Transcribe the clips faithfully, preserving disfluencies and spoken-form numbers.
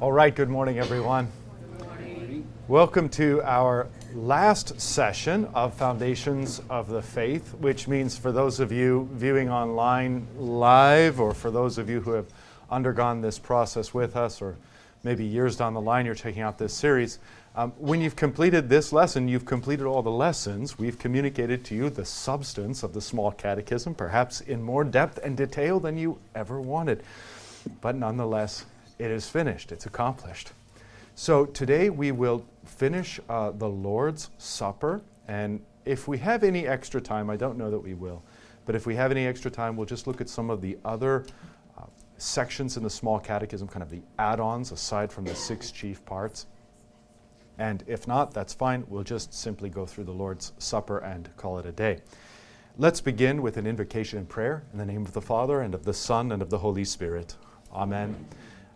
All right, good morning, everyone. Good morning. Welcome to our last session of Foundations of the Faith, which means for those of you viewing online live, or for those of you who have undergone this process with us, or maybe years down the line you're checking out this series, um, when you've completed this lesson, you've completed all the lessons. We've communicated to you the substance of the Small Catechism, perhaps in more depth and detail than you ever wanted. But nonetheless, it is finished. It's accomplished. So today we will finish uh, the Lord's Supper. And if we have any extra time, I don't know that we will, but if we have any extra time, we'll just look at some of the other uh, sections in the Small Catechism, kind of the add-ons aside from the six chief parts. And if not, that's fine. We'll just simply go through the Lord's Supper and call it a day. Let's begin with an invocation and prayer in the name of the Father, and of the Son, and of the Holy Spirit. Amen.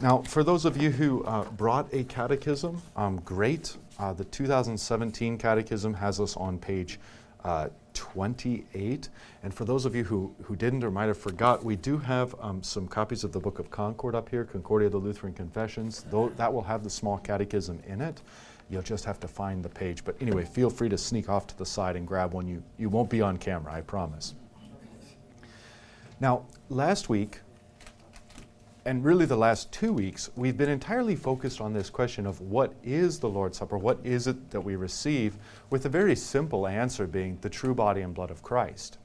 Now, for those of you who uh, brought a catechism, um, great. Uh, the two thousand seventeen catechism has us on page uh, twenty-eight. And for those of you who, who didn't or might have forgot, we do have um, some copies of the Book of Concord up here, Concordia of the Lutheran Confessions. Though that will have the Small Catechism in it. You'll just have to find the page. But anyway, feel free to sneak off to the side and grab one. You, you won't be on camera, I promise. Now, last week, and really the last two weeks, we've been entirely focused on this question of what is the Lord's Supper, what is it that we receive, with a very simple answer being the true body and blood of Christ.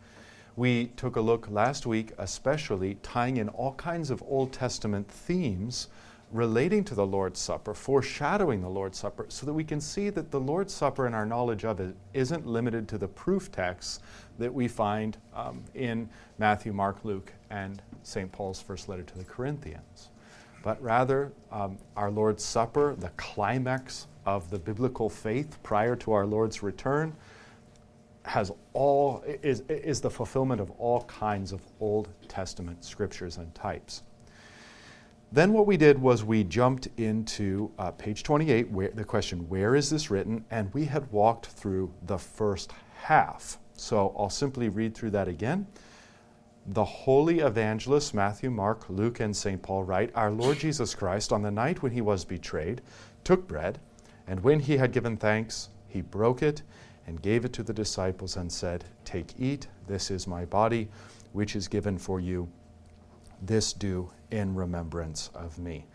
We took a look last week, especially tying in all kinds of Old Testament themes relating to the Lord's Supper, foreshadowing the Lord's Supper, so that we can see that the Lord's Supper and our knowledge of it isn't limited to the proof texts that we find um, in Matthew, Mark, Luke, and Saint Paul's first letter to the Corinthians. But rather, um, our Lord's Supper, the climax of the biblical faith prior to our Lord's return, has all is, is the fulfillment of all kinds of Old Testament scriptures and types. Then what we did was we jumped into uh, page twenty-eight, where the question, where is this written? And we had walked through the first half. So I'll simply read through that again. The holy evangelists Matthew, Mark, Luke, and Saint Paul write, our Lord Jesus Christ, on the night when he was betrayed, took bread, and when he had given thanks, he broke it and gave it to the disciples and said, take, eat, this is my body, which is given for you. This do in remembrance of me.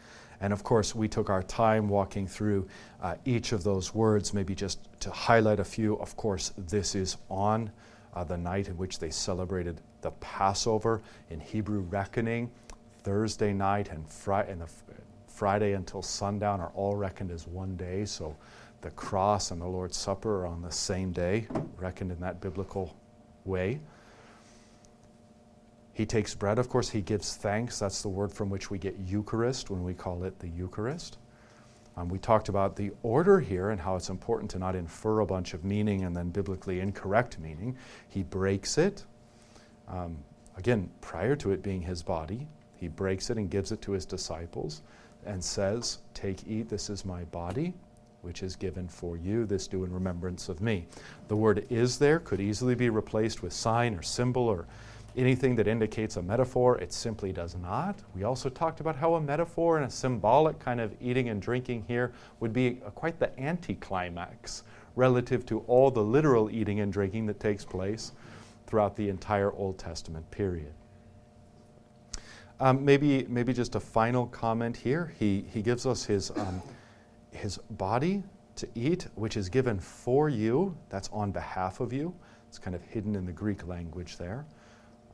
And of course, we took our time walking through uh, each of those words, maybe just to highlight a few. Of course, this is on uh, the night in which they celebrated the Passover in Hebrew reckoning. Thursday night and, fri- and the f- Friday until sundown are all reckoned as one day. So the cross and the Lord's Supper are on the same day, reckoned in that biblical way. He takes bread, of course, he gives thanks. That's the word from which we get Eucharist when we call it the Eucharist. Um, we talked about the order here and how it's important to not infer a bunch of meaning and then biblically incorrect meaning. He breaks it. Um, again, prior to it being his body, he breaks it and gives it to his disciples and says, take, eat, this is my body, which is given for you, this do in remembrance of me. The word is there, could easily be replaced with sign or symbol or anything that indicates a metaphor. It simply does not. We also talked about how a metaphor and a symbolic kind of eating and drinking here would be a, quite the anticlimax relative to all the literal eating and drinking that takes place throughout the entire Old Testament period. Um, maybe, maybe just a final comment here. He he gives us his um, his body to eat, which is given for you. That's on behalf of you. It's kind of hidden in the Greek language there.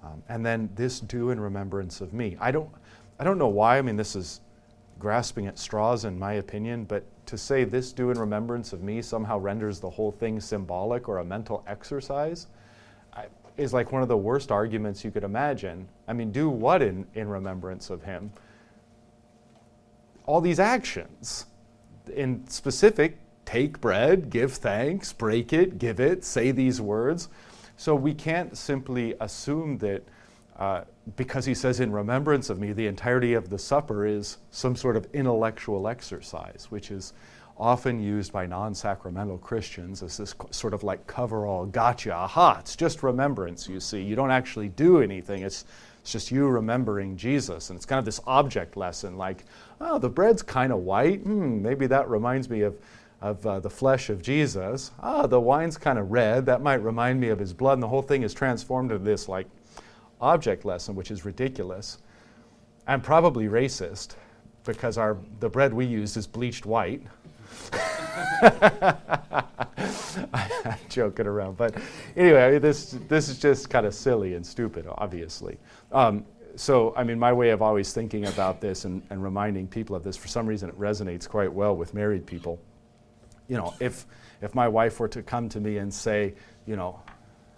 Um, and then this do in remembrance of me. I don't I don't know why. I mean, this is grasping at straws in my opinion, but to say this do in remembrance of me somehow renders the whole thing symbolic or a mental exercise I, is like one of the worst arguments you could imagine. I mean, do what in, in remembrance of him? All these actions. in specific, take bread, give thanks, break it, give it, say these words. So we can't simply assume that uh, because he says in remembrance of me, the entirety of the supper is some sort of intellectual exercise, which is often used by non-sacramental Christians as this sort of like cover-all, gotcha, aha, it's just remembrance, you see. You don't actually do anything, it's, it's just you remembering Jesus. And it's kind of this object lesson, like, oh, the bread's kind of white, hmm, maybe that reminds me of, of uh, the flesh of Jesus. Ah, the wine's kind of red, that might remind me of his blood, and the whole thing is transformed into this like object lesson, which is ridiculous, and probably racist, because our the bread we use is bleached white. I'm joking around, but anyway, this this is just kind of silly and stupid, obviously. Um, so, I mean, my way of always thinking about this and, and reminding people of this, for some reason it resonates quite well with married people. You know, if if my wife were to come to me and say, you know,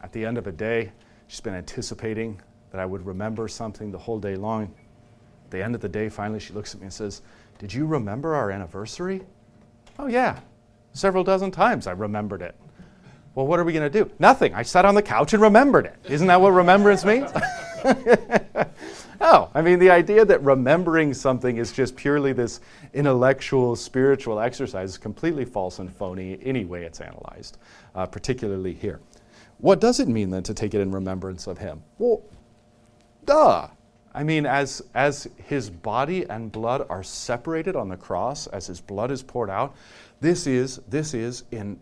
at the end of a day, she's been anticipating that I would remember something the whole day long. At the end of the day, finally, she looks at me and says, "Did you remember our anniversary?" "Oh yeah, several dozen times I remembered it." "Well, what are we going to do?" "Nothing. I sat on the couch and remembered it." Isn't that what remembrance means? No, I mean, the idea that remembering something is just purely this intellectual, spiritual exercise is completely false and phony any way it's analyzed, uh, particularly here. What does it mean then to take it in remembrance of him? Well, duh. I mean, as as his body and blood are separated on the cross, as his blood is poured out, this is this is in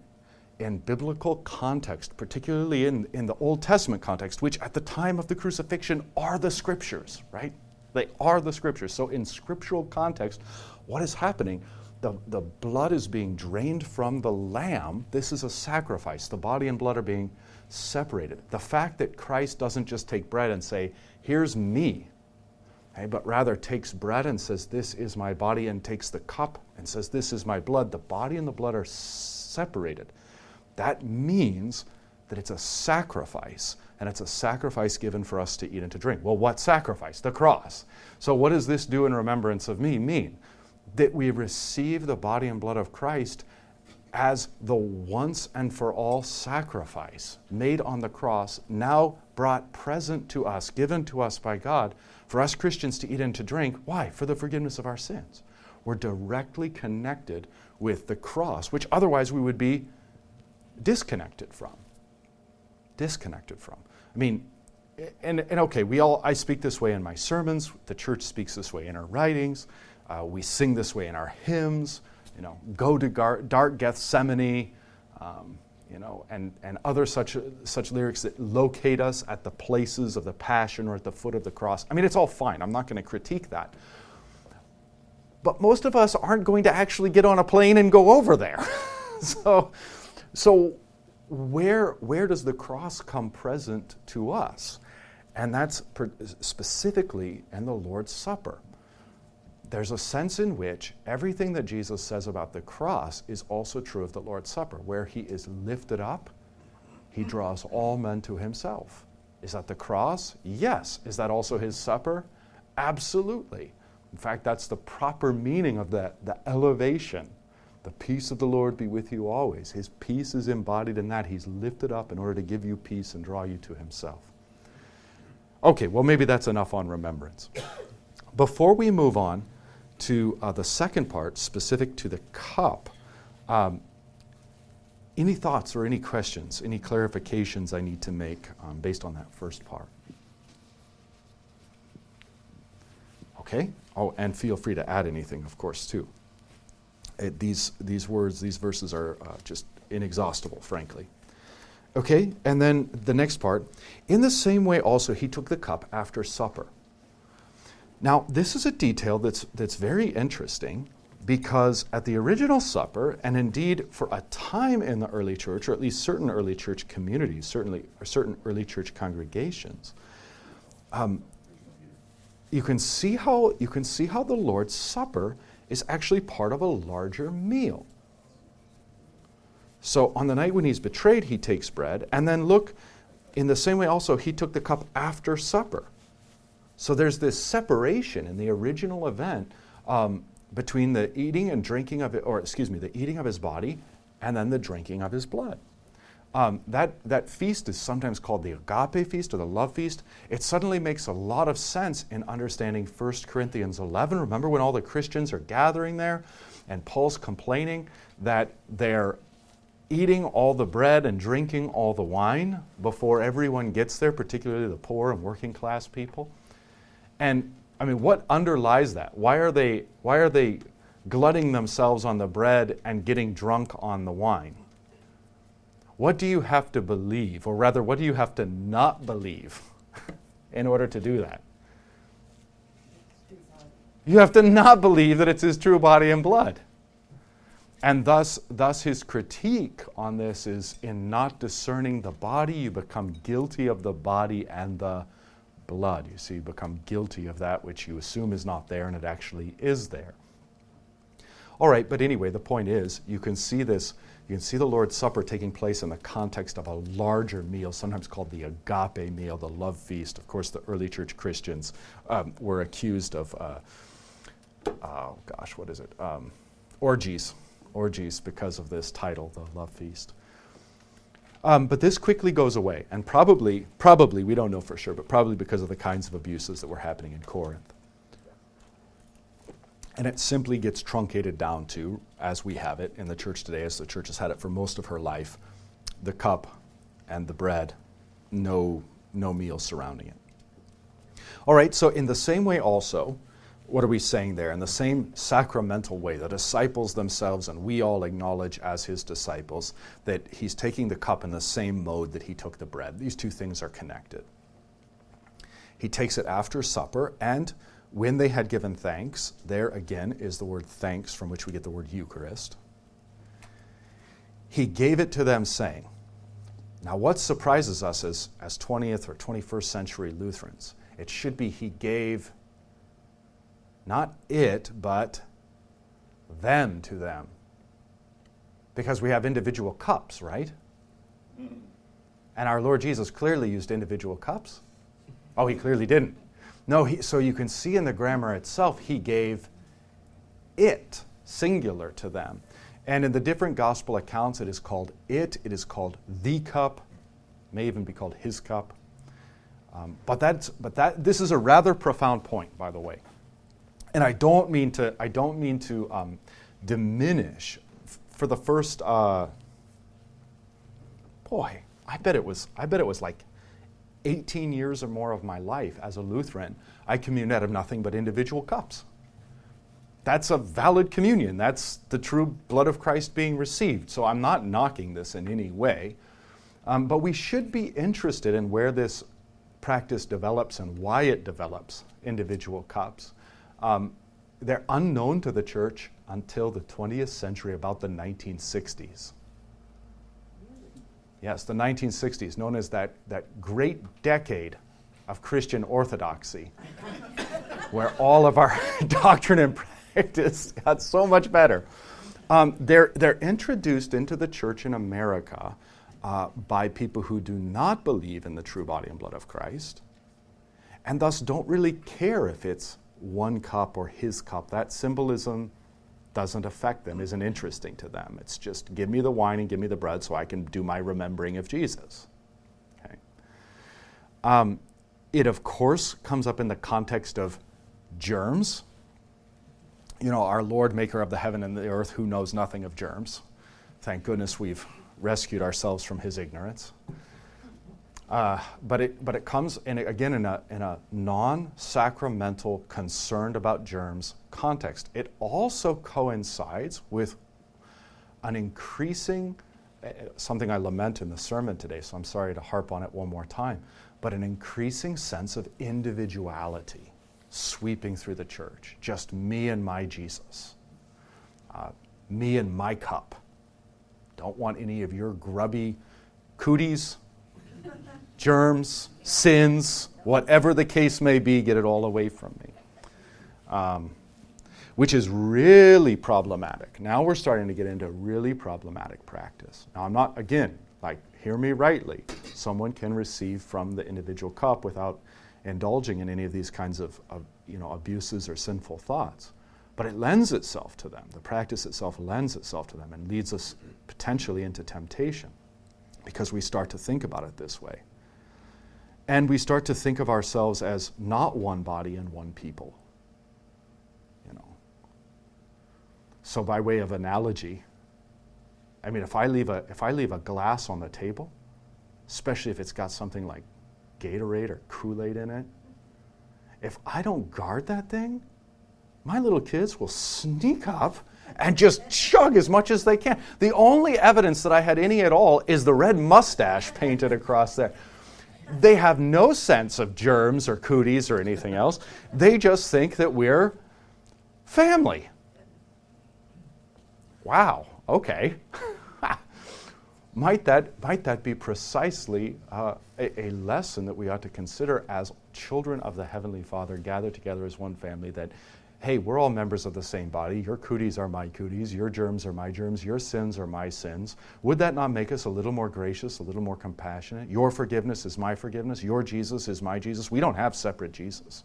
in biblical context, particularly in, in the Old Testament context, which at the time of the crucifixion are the scriptures, right? They are the scriptures. So in scriptural context, what is happening? The, the blood is being drained from the lamb. This is a sacrifice. The body and blood are being separated. The fact that Christ doesn't just take bread and say, "Here's me," but rather takes bread and says, "This is my body," and takes the cup and says, "This is my blood." The body and the blood are separated. That means that it's a sacrifice, and it's a sacrifice given for us to eat and to drink. Well, what sacrifice? The cross. So what does "this do in remembrance of me" mean? That we receive the body and blood of Christ as the once and for all sacrifice made on the cross, now brought present to us, given to us by God, for us Christians to eat and to drink. Why? For the forgiveness of our sins. We're directly connected with the cross, which otherwise we would be disconnected from. Disconnected from. I mean, and, and okay, we all, I speak this way in my sermons, the church speaks this way in her writings, uh, we sing this way in our hymns, you know, "Go to gar- dark Gethsemane," um, you know, and, and other such such lyrics that locate us at the places of the passion or at the foot of the cross. I mean, it's all fine. I'm not going to critique that. But most of us aren't going to actually get on a plane and go over there. so so where, where does the cross come present to us? And that's per- specifically in the Lord's Supper. There's a sense in which everything that Jesus says about the cross is also true of the Lord's Supper, where he is lifted up, he draws all men to himself. Is that the cross? Yes. Is that also his supper? Absolutely. In fact, that's the proper meaning of that, the elevation. The peace of the Lord be with you always. His peace is embodied in that. He's lifted up in order to give you peace and draw you to himself. Okay, well, maybe that's enough on remembrance. Before we move on to uh, the second part, specific to the cup, um, any thoughts or any questions, any clarifications I need to make um, based on that first part? Okay. Oh, and feel free to add anything, of course, too. It, these these words, these verses are uh, just inexhaustible, frankly. Okay, and then the next part. In the same way also he took the cup after supper. Now, this is a detail that's that's very interesting, because at the original supper, and indeed for a time in the early church, or at least certain early church communities, certainly or certain early church congregations, um, you can see how you can see how the Lord's Supper is actually part of a larger meal. So on the night when he's betrayed, he takes bread, and then look, in the same way also he took the cup after supper. So there's this separation in the original event um, between the eating and drinking of it, or excuse me, the eating of his body and then the drinking of his blood. Um, that, that feast is sometimes called the Agape Feast or the Love Feast. It suddenly makes a lot of sense in understanding First Corinthians eleven. Remember when all the Christians are gathering there and Paul's complaining that they're eating all the bread and drinking all the wine before everyone gets there, particularly the poor and working class people. And I mean, what underlies that? Why are they, why are they glutting themselves on the bread and getting drunk on the wine? What do you have to believe, or rather, what do you have to not believe in order to do that? You have to not believe that it's his true body and blood. And thus, thus his critique on this is, in not discerning the body, you become guilty of the body and the blood. You see, you become guilty of that which you assume is not there, and it actually is there. All right, but anyway, the point is, you can see this, you can see the Lord's Supper taking place in the context of a larger meal, sometimes called the Agape meal, the Love Feast. Of course, the early church Christians um, were accused of, uh, oh gosh, what is it? Um, orgies, orgies because of this title, the Love Feast. Um, but this quickly goes away, and probably, probably, we don't know for sure, but probably because of the kinds of abuses that were happening in Corinth. And it simply gets truncated down to, as we have it in the church today, as the church has had it for most of her life, the cup and the bread, no, no meal surrounding it. All right, so in the same way also, what are we saying there? In the same sacramental way, the disciples themselves and we all acknowledge as his disciples that he's taking the cup in the same mode that he took the bread. These two things are connected. He takes it after supper, and when they had given thanks, there again is the word thanks, from which we get the word Eucharist. He gave it to them, saying, now what surprises us as, as twentieth or twenty-first century Lutherans, it should be he gave not it, but them to them. Because we have individual cups, right? And our Lord Jesus clearly used individual cups. Oh, he clearly didn't. No, he, so you can see in the grammar itself, he gave it, singular, to them. And in the different gospel accounts, it is called it, it is called the cup, may even be called his cup. Um, but that's, but that, this is a rather profound point, by the way. And I don't mean to, I don't mean to um, diminish. F- for the first, uh, boy, I bet it was, I bet it was like, eighteen years or more of my life as a Lutheran, I communed out of nothing but individual cups. That's a valid communion. That's the true blood of Christ being received. So I'm not knocking this in any way. Um, but we should be interested in where this practice develops and why it develops individual cups. Um, they're unknown to the church until the twentieth century, about the nineteen sixties. Yes, the nineteen sixties, known as that, that great decade of Christian orthodoxy, where all of our doctrine and practice got so much better. Um, they're, they're introduced into the church in America uh, by people who do not believe in the true body and blood of Christ, and thus don't really care if it's one cup or his cup. That symbolism doesn't affect them, isn't interesting to them. It's just, give me the wine and give me the bread so I can do my remembering of Jesus. Okay. Um, it, of course, comes up in the context of germs. You know, our Lord, maker of the heaven and the earth, who knows nothing of germs. Thank goodness we've rescued ourselves from his ignorance. Uh, but it but it comes, in, again, in a, in a non-sacramental, concerned about germs context. It also coincides with an increasing, uh, something I lament in the sermon today, so I'm sorry to harp on it one more time, but an increasing sense of individuality sweeping through the church. Just me and my Jesus. Uh, me and my cup. Don't want any of your grubby cooties, germs, sins, whatever the case may be, get it all away from me. Um, which is really problematic. Now we're starting to get into really problematic practice. Now I'm not, again, like, hear me rightly. Someone can receive from the individual cup without indulging in any of these kinds of, of you know, abuses or sinful thoughts. But it lends itself to them. The practice itself lends itself to them and leads us potentially into temptation because we start to think about it this way. And we start to think of ourselves as not one body and one people. You know. So by way of analogy, I mean, if I leave a if I leave a glass on the table, especially if it's got something like Gatorade or Kool-Aid in it, if I don't guard that thing, my little kids will sneak up and just chug as much as they can. The only evidence that I had any at all is the red mustache painted across there. They have no sense of germs or cooties or anything else. They just think that we're family. Wow, okay. Might that, might that be precisely uh, a, a lesson that we ought to consider as children of the Heavenly Father gathered together as one family, that, hey, we're all members of the same body. Your cooties are my cooties. Your germs are my germs. Your sins are my sins. Would that not make us a little more gracious, a little more compassionate? Your forgiveness is my forgiveness. Your Jesus is my Jesus. We don't have separate Jesus.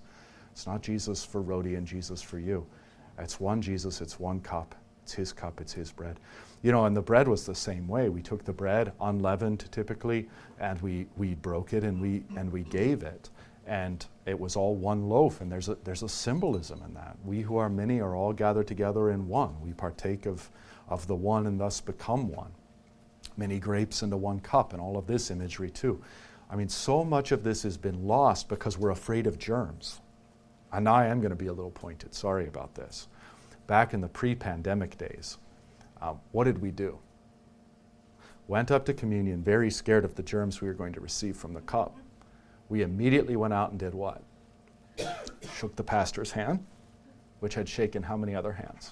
It's not Jesus for Rhodey and Jesus for you. It's one Jesus. It's one cup. It's his cup. It's his bread. You know, and the bread was the same way. We took the bread, unleavened typically, and we, we broke it and we and we gave it. And it was all one loaf, and there's a, there's a symbolism in that. We who are many are all gathered together in one. We partake of, of the one and thus become one. Many grapes into one cup, and all of this imagery too. I mean, so much of this has been lost because we're afraid of germs. And now I am going to be a little pointed. Sorry about this. Back in the pre-pandemic days, Uh, what did we do? Went up to communion very scared of the germs we were going to receive from the cup. We immediately went out and did what? Shook the pastor's hand, which had shaken how many other hands?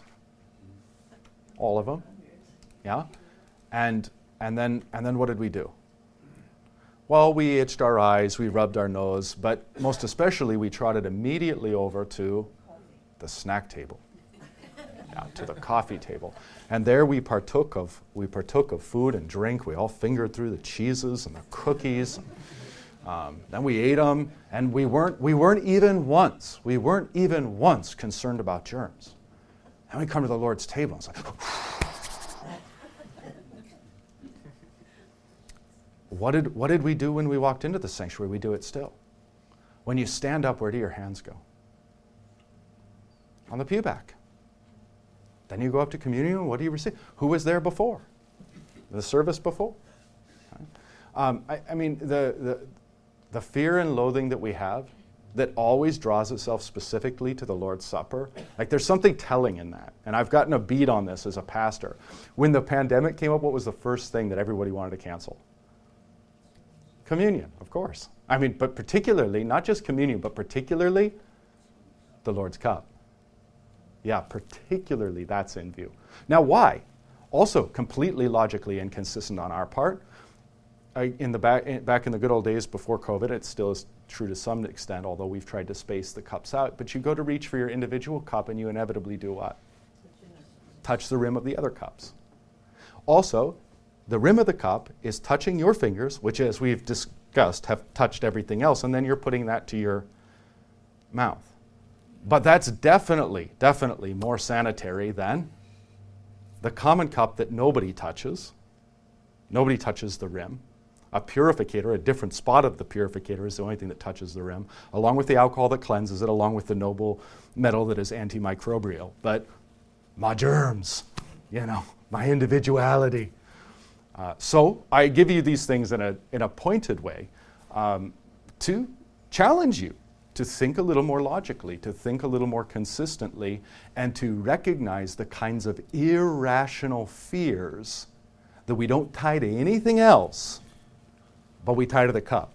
All of them? Yeah? And and then and then what did we do? Well, we itched our eyes, we rubbed our nose, but most especially we trotted immediately over to the snack table. Out to the coffee table, and there we partook of we partook of food and drink. We all fingered through the cheeses and the cookies. Um, then we ate them, and we weren't we weren't even once we weren't even once concerned about germs. And we come to the Lord's table, and it's like, what did what did we do when we walked into the sanctuary? We do it still. When you stand up, where do your hands go? On the pew back. Then you go up to communion, what do you receive? Who was there before? The service before? Right. Um, I, I mean, the, the the fear and loathing that we have that always draws itself specifically to the Lord's Supper, like there's something telling in that. And I've gotten a beat on this as a pastor. When the pandemic came up, what was the first thing that everybody wanted to cancel? Communion, of course. I mean, but particularly, not just communion, but particularly the Lord's Cup. Yeah, particularly that's in view. Now why? Also completely logically inconsistent on our part. I, in the back, in, back in the good old days before COVID, it still is true to some extent, although we've tried to space the cups out, but you go to reach for your individual cup and you inevitably do what? Touch the rim of the other cups. Also, the rim of the cup is touching your fingers, which as we've discussed have touched everything else, and then you're putting that to your mouth. But that's definitely, definitely more sanitary than the common cup that nobody touches. Nobody touches the rim. A purificator, a different spot of the purificator is the only thing that touches the rim, along with the alcohol that cleanses it, along with the noble metal that is antimicrobial. But my germs, you know, my individuality. Uh, so I give you these things in a, in a pointed way um, to challenge you to think a little more logically, to think a little more consistently, and to recognize the kinds of irrational fears that we don't tie to anything else, but we tie to the cup.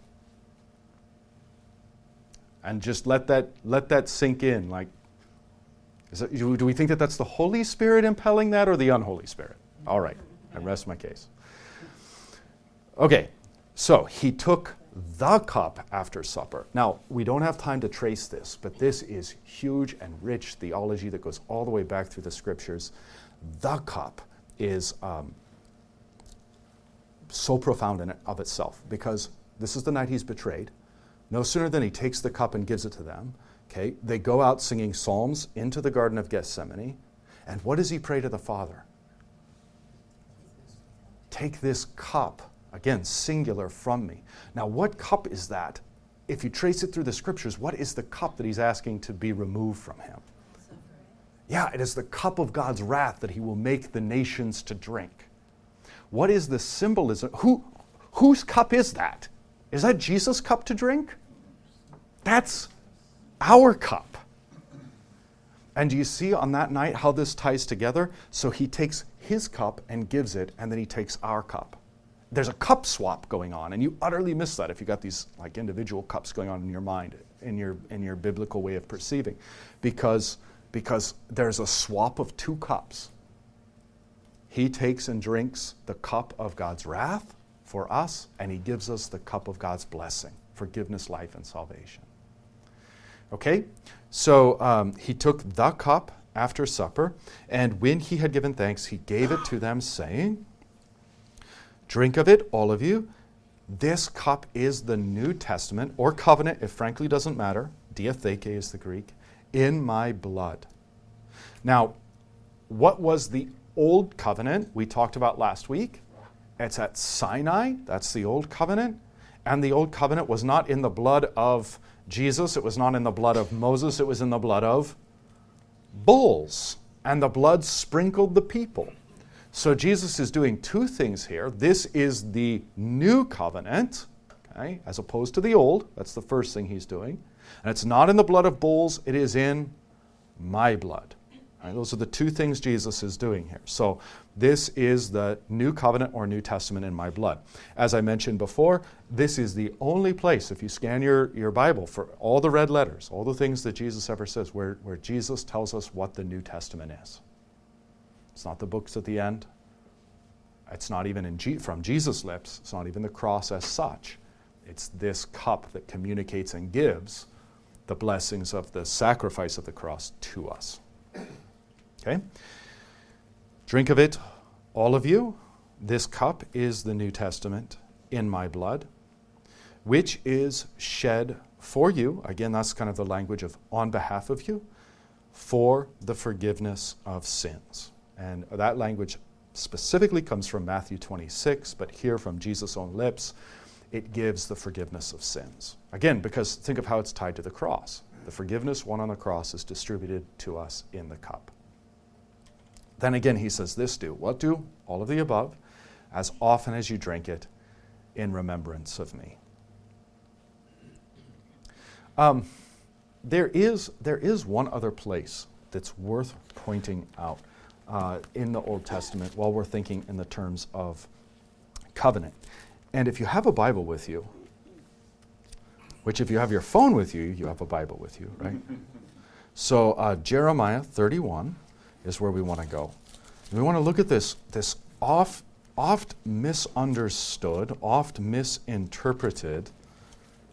And just let that let that sink in. Like, is it, do we think that that's the Holy Spirit impelling that or the unholy spirit? All right, I rest my case. Okay, so he took the cup after supper. Now, we don't have time to trace this, but this is huge and rich theology that goes all the way back through the scriptures. The cup is um, so profound in and of itself because this is the night he's betrayed. No sooner than he takes the cup and gives it to them, Okay, they go out singing psalms into the Garden of Gethsemane. And what does he pray to the Father? Take this cup, again, singular, from me. Now, what cup is that? If you trace it through the Scriptures, what is the cup that he's asking to be removed from him? Suffering. Yeah, it is the cup of God's wrath that he will make the nations to drink. What is the symbolism? Who, whose cup is that? Is that Jesus' cup to drink? That's our cup. And do you see on that night how this ties together? So he takes his cup and gives it, and then he takes our cup. There's a cup swap going on, and you utterly miss that if you got these like individual cups going on in your mind, in your in your biblical way of perceiving, because because there's a swap of two cups. He takes and drinks the cup of God's wrath for us, and he gives us the cup of God's blessing, forgiveness, life, and salvation. Okay, so um, he took the cup after supper, and when he had given thanks, he gave it to them, saying, "Drink of it, all of you. This cup is the New Testament, or covenant, it frankly doesn't matter. Diatheke is the Greek, in my blood." Now, what was the old covenant we talked about last week? It's at Sinai, that's the old covenant. And the old covenant was not in the blood of Jesus, it was not in the blood of Moses, it was in the blood of bulls. And the blood sprinkled the people. So Jesus is doing two things here. This is the new covenant, okay, as opposed to the old. That's the first thing he's doing. And it's not in the blood of bulls, it is in my blood. Right, those are the two things Jesus is doing here. So this is the new covenant or New Testament in my blood. As I mentioned before, this is the only place, if you scan your, your Bible for all the red letters, all the things that Jesus ever says, where, where Jesus tells us what the New Testament is. It's not the books at the end. It's not even in G- from Jesus' lips. It's not even the cross as such. It's this cup that communicates and gives the blessings of the sacrifice of the cross to us. Okay? Drink of it, all of you. This cup is the New Testament in my blood, which is shed for you. Again, that's kind of the language of on behalf of you, for the forgiveness of sins. And that language specifically comes from Matthew twenty-six, but here from Jesus' own lips, it gives the forgiveness of sins. Again, because think of how it's tied to the cross. The forgiveness won on the cross is distributed to us in the cup. Then again, he says, this do. What do? All of the above, as often as you drink it, in remembrance of me. Um, there is, there is one other place that's worth pointing out uh, in the Old Testament while we're thinking in the terms of covenant. And if you have a Bible with you, which if you have your phone with you, you have a Bible with you, right? So uh, Jeremiah thirty-one. Is where we want to go. We want to look at this, this oft, oft misunderstood, oft misinterpreted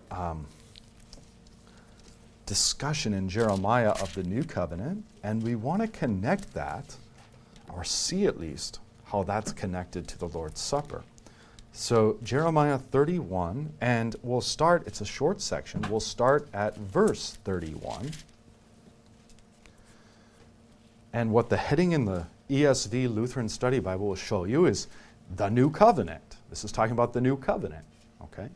um, discussion in Jeremiah of the New Covenant, and we want to connect that, or see at least how that's connected to the Lord's Supper. So Jeremiah thirty-one, and we'll start, it's a short section, we'll start at verse thirty-one. And what the heading in the E S V Lutheran Study Bible will show you is the New Covenant. This is talking about the New Covenant, okay?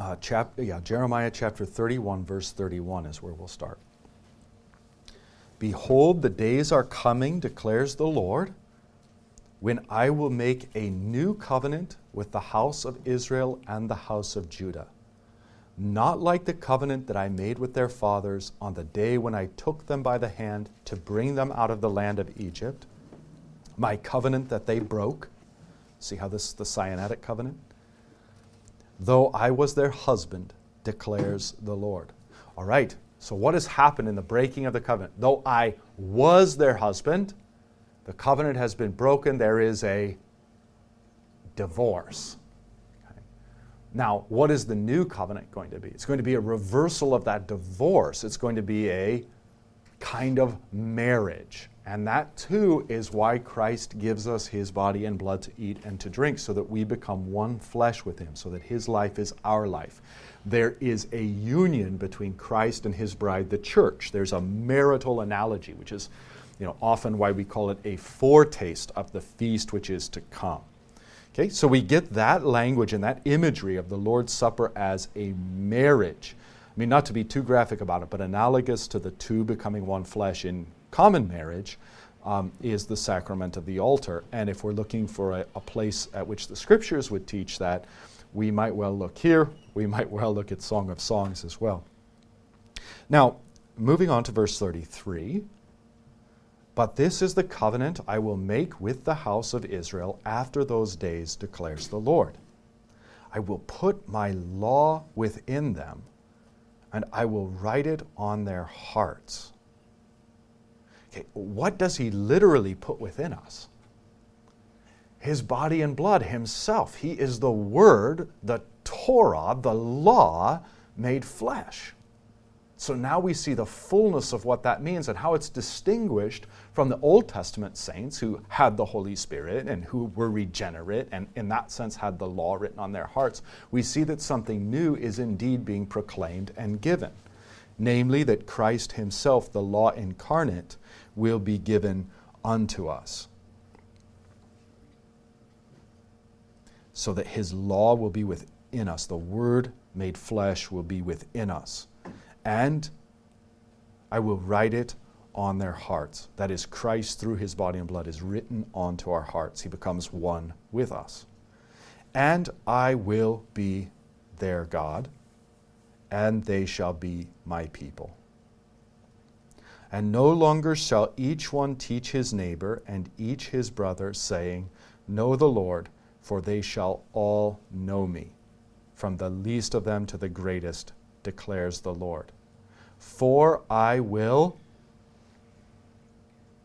Uh, chap- yeah, Jeremiah chapter thirty-one, verse thirty-one is where we'll start. "Behold, the days are coming, declares the Lord, when I will make a new covenant with the house of Israel and the house of Judah. Not like the covenant that I made with their fathers on the day when I took them by the hand to bring them out of the land of Egypt, my covenant that they broke." See how this is the Sinaitic covenant? "Though I was their husband, declares the Lord." All right, so what has happened in the breaking of the covenant? Though I was their husband, the covenant has been broken. There is a divorce. Now, what is the new covenant going to be? It's going to be a reversal of that divorce. It's going to be a kind of marriage. And that too is why Christ gives us his body and blood to eat and to drink, so that we become one flesh with him, so that his life is our life. There is a union between Christ and his bride, the church. There's a marital analogy, which is, you know, often why we call it a foretaste of the feast which is to come. Okay, so we get that language and that imagery of the Lord's Supper as a marriage. I mean, not to be too graphic about it, but analogous to the two becoming one flesh in common marriage um, is the sacrament of the altar. And if we're looking for a, a place at which the scriptures would teach that, we might well look here. We might well look at Song of Songs as well. Now, moving on to verse thirty-three. But this is the covenant I will make with the house of Israel after those days, declares the Lord. I will put my law within them, and I will write it on their hearts. Okay, what does he literally put within us? His body and blood, himself. He is the Word, the Torah, the law made flesh. So now we see the fullness of what that means and how it's distinguished from the Old Testament saints who had the Holy Spirit and who were regenerate and in that sense had the law written on their hearts. We see that something new is indeed being proclaimed and given, namely that Christ himself, the law incarnate, will be given unto us, so that his law will be within us. The Word made flesh will be within us. And I will write it on their hearts. That is, Christ through his body and blood is written onto our hearts. He becomes one with us. And I will be their God, and they shall be my people. And no longer shall each one teach his neighbor and each his brother, saying, Know the Lord, for they shall all know me, from the least of them to the greatest, declares the Lord. For I will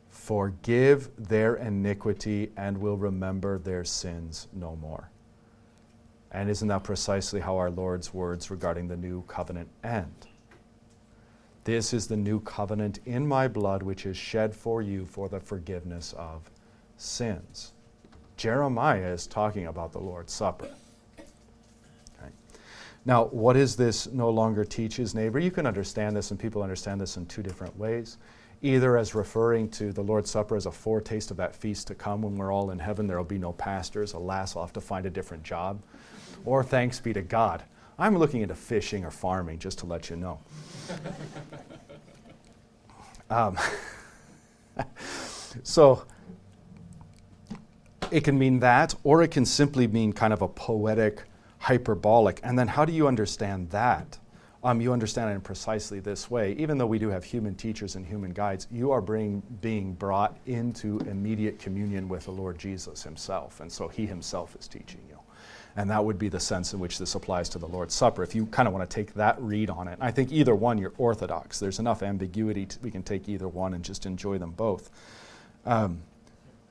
forgive their iniquity and will remember their sins no more. And isn't that precisely how our Lord's words regarding the new covenant end? This is the new covenant in my blood, which is shed for you for the forgiveness of sins. Jeremiah is talking about the Lord's Supper. Okay. Now, what is this no longer teach his neighbor? You can understand this, and people understand this in two different ways. Either as referring to the Lord's Supper as a foretaste of that feast to come. When we're all in heaven, there will be no pastors. Alas, I'll have to find a different job. Or thanks be to God, I'm looking into fishing or farming, just to let you know. um, so... It can mean that, or it can simply mean kind of a poetic, hyperbolic. And then how do you understand that? Um, you understand it in precisely this way. Even though we do have human teachers and human guides, you are bring, being brought into immediate communion with the Lord Jesus himself. And so he himself is teaching you. And that would be the sense in which this applies to the Lord's Supper, if you kind of want to take that read on it. And I think either one, you're Orthodox. There's enough ambiguity. To, we can take either one and just enjoy them both. Um,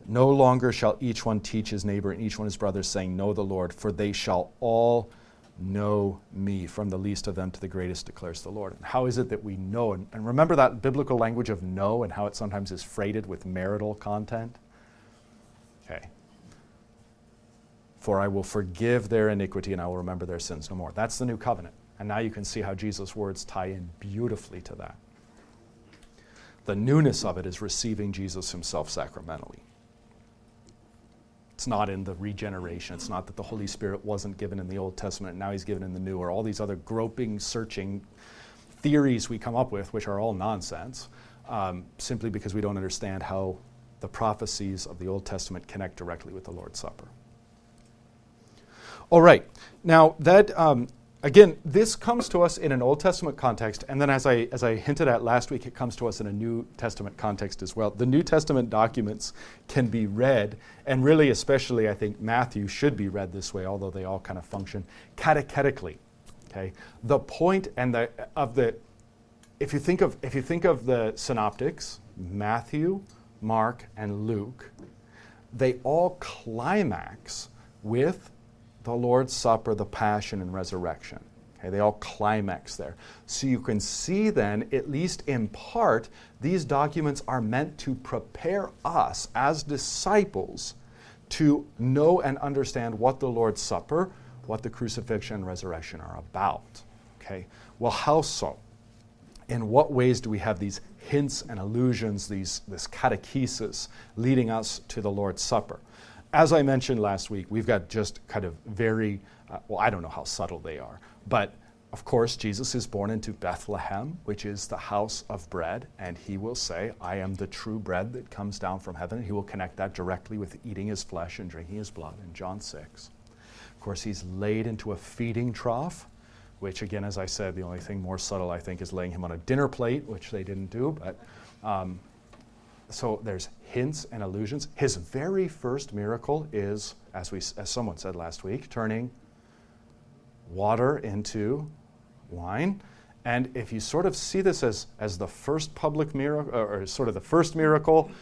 No longer shall each one teach his neighbor and each one his brother, saying, Know the Lord, for they shall all know me, from the least of them to the greatest, declares the Lord. And how is it that we know? And, and remember that biblical language of know and how it sometimes is freighted with marital content? Okay. For I will forgive their iniquity and I will remember their sins no more. That's the new covenant. And now you can see how Jesus' words tie in beautifully to that. The newness of it is receiving Jesus himself sacramentally. It's not in the regeneration. It's not that the Holy Spirit wasn't given in the Old Testament and now he's given in the New, or all these other groping, searching theories we come up with, which are all nonsense, um, simply because we don't understand how the prophecies of the Old Testament connect directly with the Lord's Supper. All right. Now, that um, again, this comes to us in an Old Testament context, and then as I as I hinted at last week, it comes to us in a New Testament context as well. The New Testament documents can be read, and really especially I think Matthew should be read this way, although they all kind of function catechetically. Okay? The point and the of the if you think of if you think of the synoptics, Matthew, Mark, and Luke, they all climax with the Lord's Supper, the Passion and Resurrection. Okay, they all climax there. So you can see then, at least in part, these documents are meant to prepare us as disciples to know and understand what the Lord's Supper, what the crucifixion and resurrection are about. Okay, well, how so? In what ways do we have these hints and allusions, these, this catechesis leading us to the Lord's Supper? As I mentioned last week, we've got just kind of very, uh, well, I don't know how subtle they are, but of course, Jesus is born into Bethlehem, which is the house of bread, and he will say, I am the true bread that comes down from heaven, and he will connect that directly with eating his flesh and drinking his blood in John six. Of course, he's laid into a feeding trough, which again, as I said, the only thing more subtle, I think, is laying him on a dinner plate, which they didn't do, but um, so there's hints and allusions. His very first miracle is, as we, as someone said last week, turning water into wine. And if you sort of see this as, as the first public miracle, or sort of the first miracle,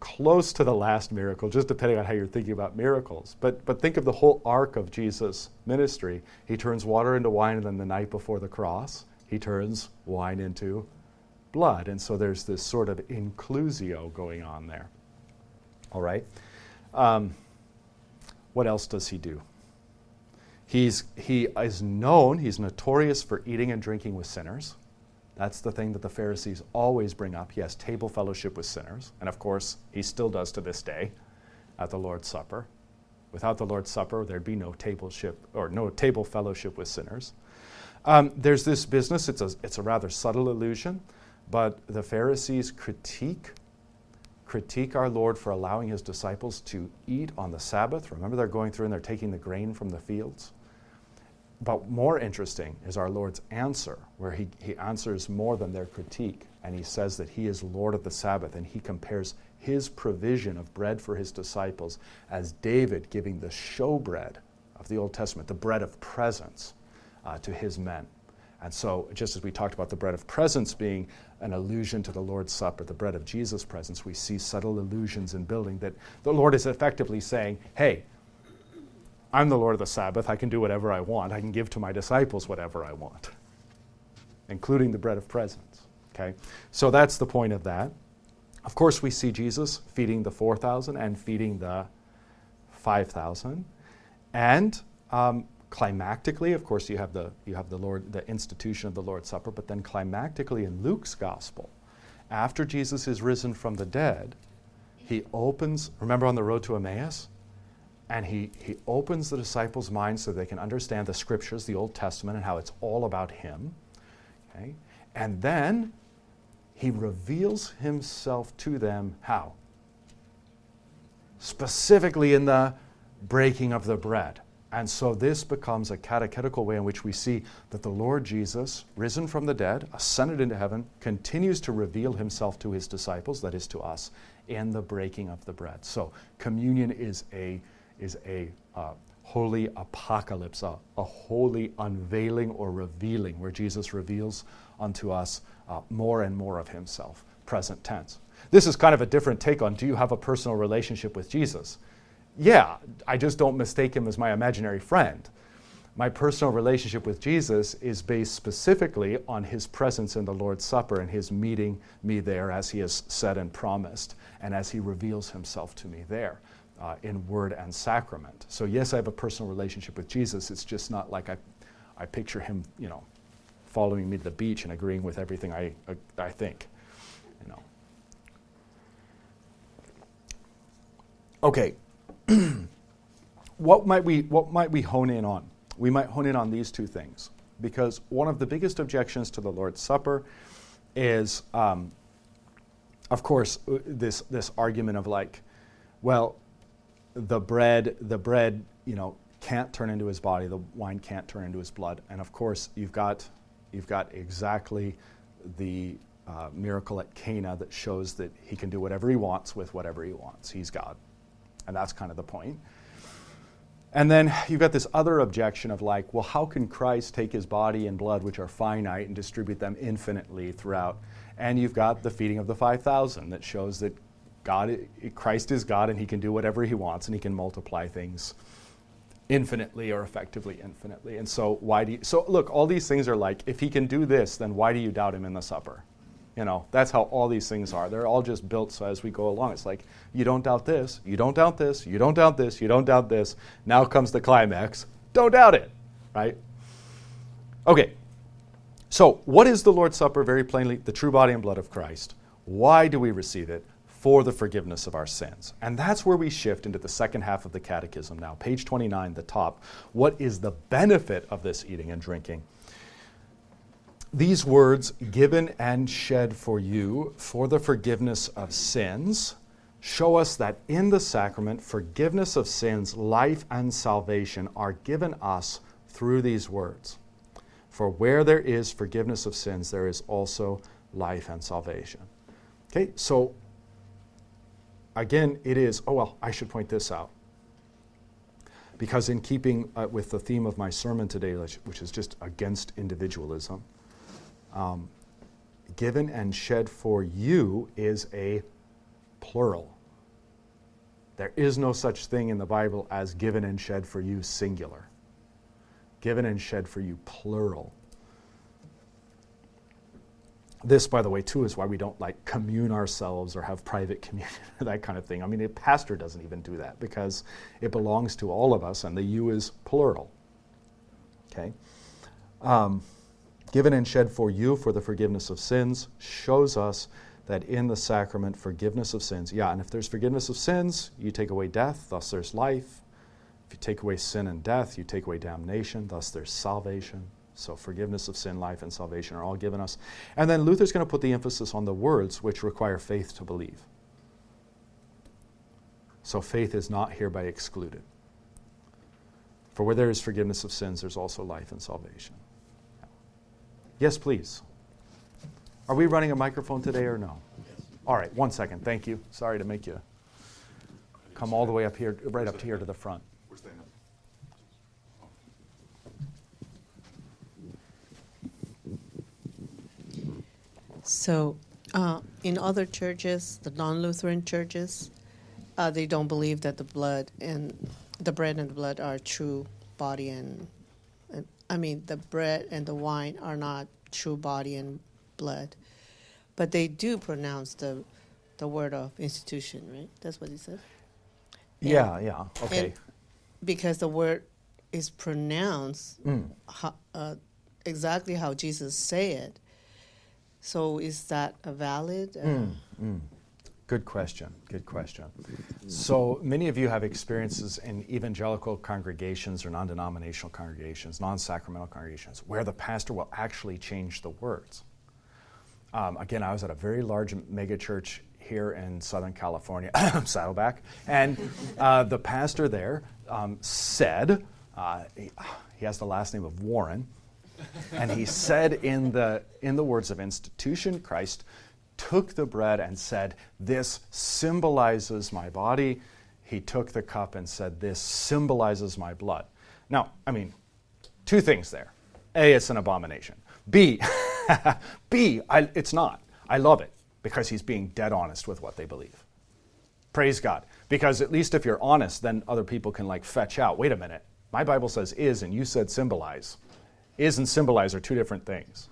close to the last miracle, just depending on how you're thinking about miracles. But, but think of the whole arc of Jesus' ministry. He turns water into wine, and then the night before the cross, he turns wine into blood. And so there's this sort of inclusio going on there. All right. Um, what else does he do? He's, he is known, he's notorious for eating and drinking with sinners. That's the thing that the Pharisees always bring up. He has table fellowship with sinners. And of course, he still does to this day at the Lord's Supper. Without the Lord's Supper, there'd be no tableship or no table fellowship with sinners. Um, there's this business, it's a, it's a rather subtle allusion, but the Pharisees critique critique our Lord for allowing his disciples to eat on the Sabbath. Remember, they're going through and they're taking the grain from the fields. But more interesting is our Lord's answer, where he, he answers more than their critique. And he says that he is Lord of the Sabbath, and he compares his provision of bread for his disciples as David giving the showbread of the Old Testament, the bread of presence, uh, to his men. And so, just as we talked about the bread of presence being an allusion to the Lord's Supper, the bread of Jesus' presence, we see subtle allusions in building that the Lord is effectively saying, hey, I'm the Lord of the Sabbath. I can do whatever I want. I can give to my disciples whatever I want, including the bread of presence. Okay, so that's the point of that. Of course, we see Jesus feeding the four thousand and feeding the five thousand. And um, climactically, of course, you have the you have the Lord, the institution of the Lord's Supper, but then climactically in Luke's gospel, after Jesus is risen from the dead, he opens, remember on the road to Emmaus? And he, he opens the disciples' minds so they can understand the scriptures, the Old Testament, and how it's all about him. Okay? And then he reveals himself to them how? Specifically in the breaking of the bread. And so this becomes a catechetical way in which we see that the Lord Jesus, risen from the dead, ascended into heaven, continues to reveal himself to his disciples, that is to us, in the breaking of the bread. So communion is a is a uh, holy apocalypse, a, a holy unveiling or revealing, where Jesus reveals unto us uh, more and more of himself, present tense. This is kind of a different take on, do you have a personal relationship with Jesus? Yeah, I just don't mistake him as my imaginary friend. My personal relationship with Jesus is based specifically on his presence in the Lord's Supper and his meeting me there as he has said and promised, and as he reveals himself to me there. Uh, in word and sacrament. So yes, I have a personal relationship with Jesus. It's just not like I, I picture him, you know, following me to the beach and agreeing with everything I, uh, I think, you know. Okay, what might we, what might we hone in on? We might hone in on these two things, because one of the biggest objections to the Lord's Supper is, um, of course, this this argument of like, well, the bread, the bread, you know, can't turn into his body. The wine can't turn into his blood. And of course, you've got, you've got exactly the uh, miracle at Cana that shows that he can do whatever he wants with whatever he wants. He's God, and that's kind of the point. And then you've got this other objection of like, well, how can Christ take his body and blood, which are finite, and distribute them infinitely throughout? And you've got the feeding of the five thousand that shows that God, Christ is God, and he can do whatever he wants, and he can multiply things infinitely or effectively infinitely. And so why do you, so look, all these things are like, if he can do this, then why do you doubt him in the supper? You know, that's how all these things are. They're all just built so as we go along. It's like, you don't doubt this, you don't doubt this, you don't doubt this, you don't doubt this. Now comes the climax. Don't doubt it, right? Okay, so what is the Lord's Supper? Very plainly, the true body and blood of Christ. Why do we receive it? For the forgiveness of our sins. And that's where we shift into the second half of the Catechism now. Page twenty-nine, the top. What is the benefit of this eating and drinking? These words, given and shed for you for the forgiveness of sins, show us that in the sacrament, forgiveness of sins, life and salvation are given us through these words. For where there is forgiveness of sins, there is also life and salvation. Okay, so again, it is, oh well, I should point this out. Because in keeping uh, with the theme of my sermon today, which is just against individualism, um, given and shed for you is a plural. There is no such thing in the Bible as given and shed for you singular. Given and shed for you plural. This, by the way, too, is why we don't like commune ourselves or have private communion or that kind of thing. I mean, a pastor doesn't even do that because it belongs to all of us and the you is plural. Okay? Um, given and shed for you for the forgiveness of sins shows us that in the sacrament, forgiveness of sins. Yeah, and if there's forgiveness of sins, you take away death, thus there's life. If you take away sin and death, you take away damnation, thus there's salvation. So forgiveness of sin, life, and salvation are all given us. And then Luther's going to put the emphasis on the words which require faith to believe. So faith is not hereby excluded. For where there is forgiveness of sins, there's also life and salvation. Yes, please. Are we running a microphone today or no? Yes. All right, one second. Thank you. Sorry to make you come all the way up here, right up to here to the front. We're staying up. So uh, in other churches, the non-Lutheran churches, uh, they don't believe that the blood and the bread and the blood are true body and, and I mean the bread and the wine are not true body and blood, but they do pronounce the the word of institution, right? That's what he said. Yeah, and, yeah, okay. Because the word is pronounced mm. how, uh, exactly how Jesus said. So is that a valid? Uh, mm, mm. Good question, good question. So many of you have experiences in evangelical congregations or non-denominational congregations, non-sacramental congregations, where the pastor will actually change the words. Um, again, I was at a very large megachurch here in Southern California, Saddleback, and uh, the pastor there um, said, uh, he, he has the last name of Warren, and he said in the in the words of institution, Christ took the bread and said, "This symbolizes my body." He took the cup and said, "This symbolizes my blood." Now, I mean, two things there. A, it's an abomination. B, B, I, it's not. I love it because he's being dead honest with what they believe. Praise God. Because at least if you're honest, then other people can like fetch out, wait a minute, my Bible says is and you said symbolize. Is and symbolize are two different things,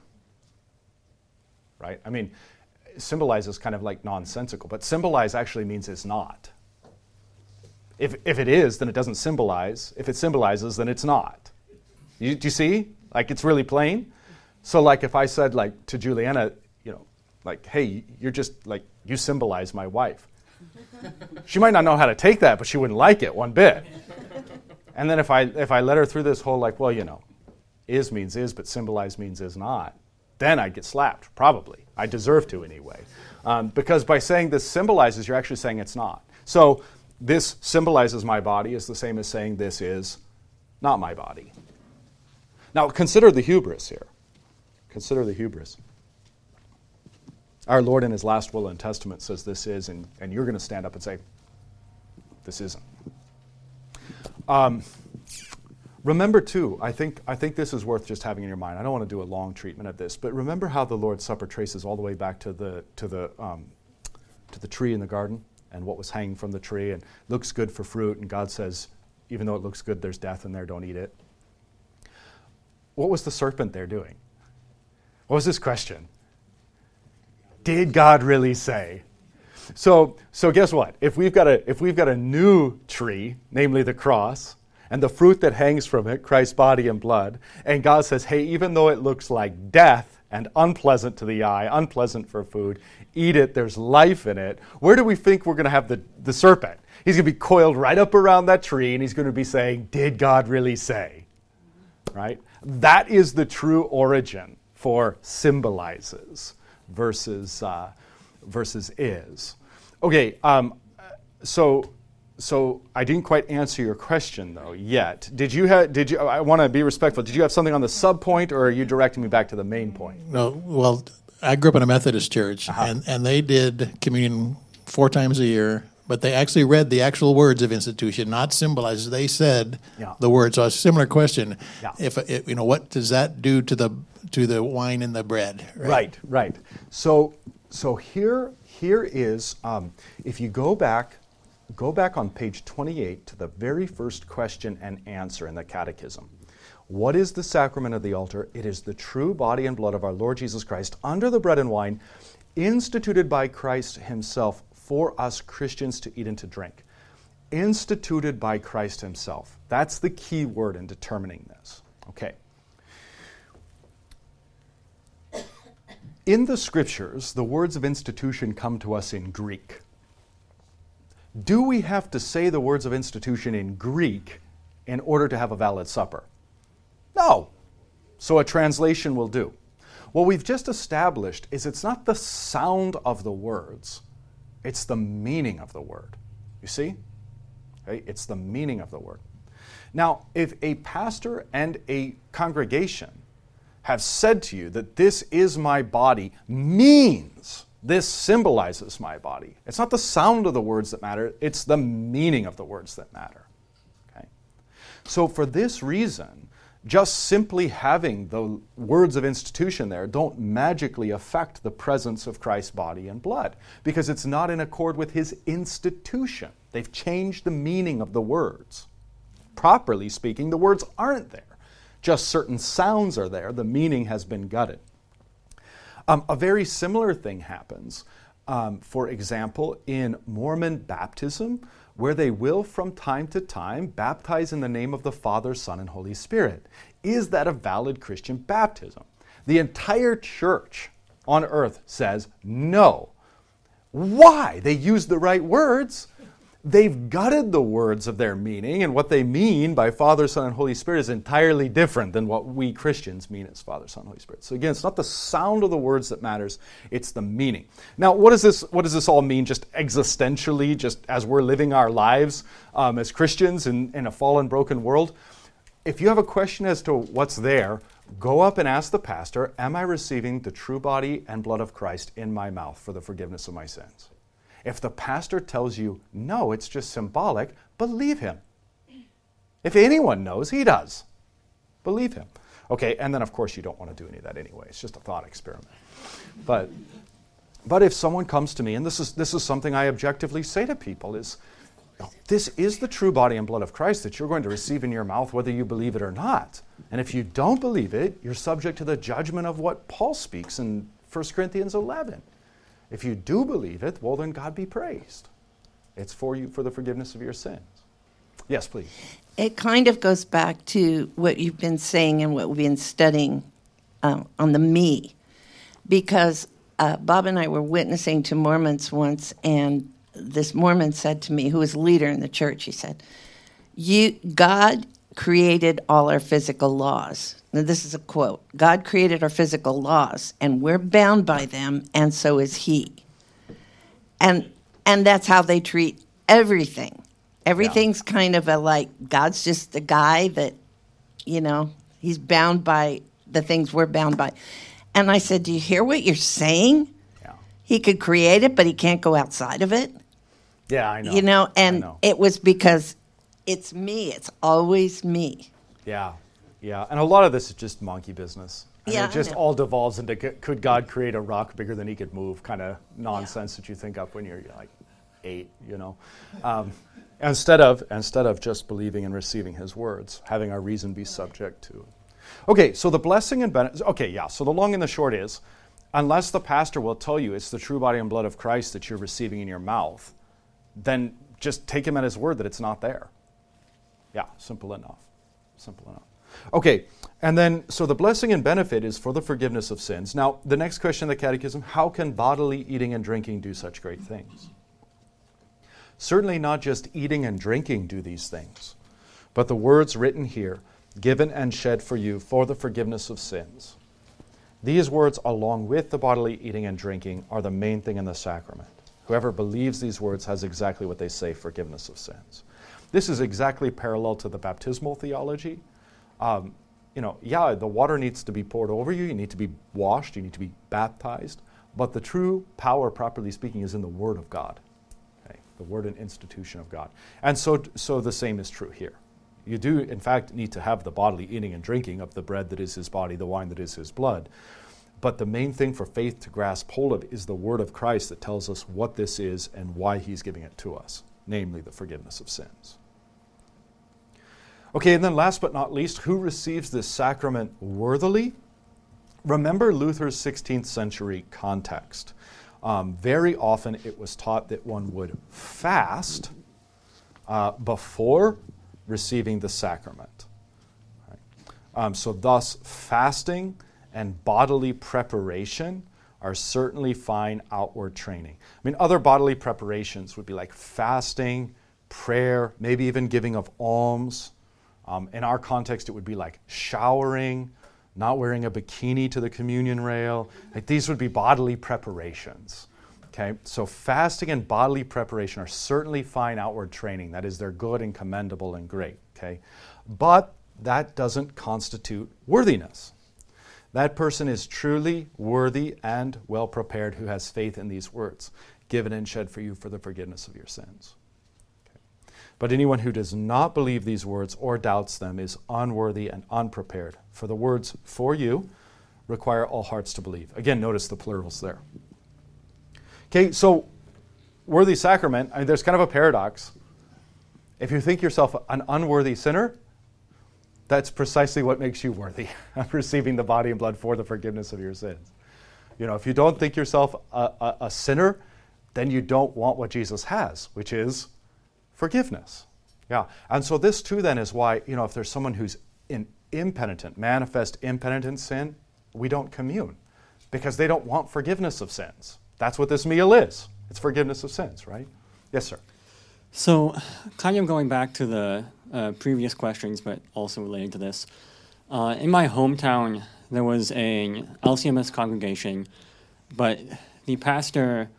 right? I mean, symbolize is kind of like nonsensical, but symbolize actually means it's not. If if it is, then it doesn't symbolize. If it symbolizes, then it's not. You, do you see? Like, it's really plain. So, like, if I said, like, to Juliana, you know, like, hey, you're just, like, you symbolize my wife. She might not know how to take that, but she wouldn't like it one bit. And then if I if I let her through this whole, like, well, you know, is means is, but symbolize means is not. Then I'd get slapped, probably. I deserve to anyway. Um, because by saying this symbolizes, you're actually saying it's not. So this symbolizes my body is the same as saying this is not my body. Now consider the hubris here. Consider the hubris. Our Lord in his last will and testament says this is, and, and you're going to stand up and say, this isn't. Um... Remember, too, I think I think this is worth just having in your mind. I don't want to do a long treatment of this, but remember how the Lord's Supper traces all the way back to the to the um, to the tree in the garden and what was hanging from the tree and looks good for fruit, and God says, even though it looks good, there's death in there, don't eat it. What was the serpent there doing? What was his question? Did God really say? So, so guess what? If we've got a if we've got a new tree, namely the cross, and the fruit that hangs from it, Christ's body and blood, and God says, hey, even though it looks like death and unpleasant to the eye, unpleasant for food, eat it, there's life in it, where do we think we're going to have the, the serpent? He's going to be coiled right up around that tree, and he's going to be saying, did God really say? Right? That is the true origin for symbolizes versus uh, versus is. Okay, um, so... So I didn't quite answer your question though yet. Did you have? Did you? I want to be respectful. Did you have something on the sub point, or are you directing me back to the main point? No. Well, I grew up in a Methodist church, uh-huh. and, and they did communion four times a year, but they actually read the actual words of institution, not symbolized. They said yeah. the words. So a similar question: yeah. if it, you know, what does that do to the to the wine and the bread? Right. Right. Right. So so here here is um, if you go back. Go back on page twenty-eight to the very first question and answer in the Catechism. What is the sacrament of the altar? It is the true body and blood of our Lord Jesus Christ under the bread and wine, instituted by Christ himself for us Christians to eat and to drink. Instituted by Christ himself. That's the key word in determining this. Okay. In the scriptures, the words of institution come to us in Greek. Do we have to say the words of institution in Greek in order to have a valid supper? No. So a translation will do. What we've just established is it's not the sound of the words, it's the meaning of the word. You see? Okay? It's the meaning of the word. Now, if a pastor and a congregation have said to you that this is my body means this symbolizes my body. It's not the sound of the words that matter, it's the meaning of the words that matter. Okay? So for this reason, just simply having the words of institution there don't magically affect the presence of Christ's body and blood, because it's not in accord with his institution. They've changed the meaning of the words. Properly speaking, the words aren't there. Just certain sounds are there, the meaning has been gutted. Um, a very similar thing happens, um, for example, in Mormon baptism, where they will from time to time baptize in the name of the Father, Son, and Holy Spirit. Is that a valid Christian baptism? The entire church on earth says no. Why? They used the right words. They've gutted the words of their meaning, and what they mean by Father, Son, and Holy Spirit is entirely different than what we Christians mean as Father, Son, and Holy Spirit. So again, it's not the sound of the words that matters, it's the meaning. Now, what, is this, what does this all mean just existentially, just as we're living our lives um, as Christians in, in a fallen, broken world? If you have a question as to what's there, go up and ask the pastor, am I receiving the true body and blood of Christ in my mouth for the forgiveness of my sins? If the pastor tells you, no, it's just symbolic, believe him. If anyone knows, he does. Believe him. Okay, and then of course you don't want to do any of that anyway. It's just a thought experiment. But but if someone comes to me, and this is this is something I objectively say to people, is this is the true body and blood of Christ that you're going to receive in your mouth whether you believe it or not. And if you don't believe it, you're subject to the judgment of what Paul speaks in First Corinthians eleven. If you do believe it, well, then God be praised. It's for you for the forgiveness of your sins. Yes, please. It kind of goes back to what you've been saying and what we've been studying uh, on the me, because uh, Bob and I were witnessing to Mormons once, and this Mormon said to me, who was a leader in the church, he said, "You, God created all our physical laws." Now, this is a quote. God created our physical laws, and we're bound by them, and so is he. And and that's how they treat everything. Everything's yeah. kind of a, like, God's just a guy that, you know, he's bound by the things we're bound by. And I said, do you hear what you're saying? Yeah. He could create it, but he can't go outside of it. Yeah, I know. You know, and know. It was because it's me. It's always me. Yeah. Yeah, and a lot of this is just monkey business. I yeah, mean, it just all devolves into could God create a rock bigger than he could move kind of nonsense yeah. that you think up when you're, you're like, eight, you know. Um, instead of instead of just believing and receiving his words, having our reason be subject to it. Okay, so the blessing and benediction. Okay, yeah, so the long and the short is, unless the pastor will tell you it's the true body and blood of Christ that you're receiving in your mouth, then just take him at his word that it's not there. Yeah, simple enough. Simple enough. Okay, and then, so the blessing and benefit is for the forgiveness of sins. Now, the next question of the Catechism, how can bodily eating and drinking do such great things? Certainly not just eating and drinking do these things, but the words written here, given and shed for you for the forgiveness of sins. These words, along with the bodily eating and drinking, are the main thing in the sacrament. Whoever believes these words has exactly what they say, forgiveness of sins. This is exactly parallel to the baptismal theology. Um, you know, yeah, the water needs to be poured over you, you need to be washed, you need to be baptized, but the true power, properly speaking, is in the Word of God, okay? The Word and institution of God. And so, so the same is true here. You do, in fact, need to have the bodily eating and drinking of the bread that is His body, the wine that is His blood, but the main thing for faith to grasp hold of is the Word of Christ that tells us what this is and why He's giving it to us, namely the forgiveness of sins. Okay, and then last but not least, who receives this sacrament worthily? Remember Luther's sixteenth century context. Um, very often it was taught that one would fast uh, before receiving the sacrament. Right. Um, so thus, fasting and bodily preparation are certainly fine outward training. I mean, other bodily preparations would be like fasting, prayer, maybe even giving of alms. Um, in our context, it would be like showering, not wearing a bikini to the communion rail. Like, these would be bodily preparations. Okay, so fasting and bodily preparation are certainly fine outward training. That is, they're good and commendable and great. Okay, but that doesn't constitute worthiness. That person is truly worthy and well prepared who has faith in these words, given and shed for you for the forgiveness of your sins. But anyone who does not believe these words or doubts them is unworthy and unprepared. For the words for you require all hearts to believe. Again, notice the plurals there. Okay, so worthy sacrament, I mean, there's kind of a paradox. If you think yourself an unworthy sinner, that's precisely what makes you worthy of receiving the body and blood for the forgiveness of your sins. You know, if you don't think yourself a, a, a sinner, then you don't want what Jesus has, which is forgiveness. Yeah. And so this too then is why, you know, if there's someone who's in impenitent, manifest impenitent sin, we don't commune because they don't want forgiveness of sins. That's what this meal is. It's forgiveness of sins, right? Yes, sir. So kind of going back to the uh, previous questions, but also related to this, uh, in my hometown, there was an L C M S congregation, but the pastor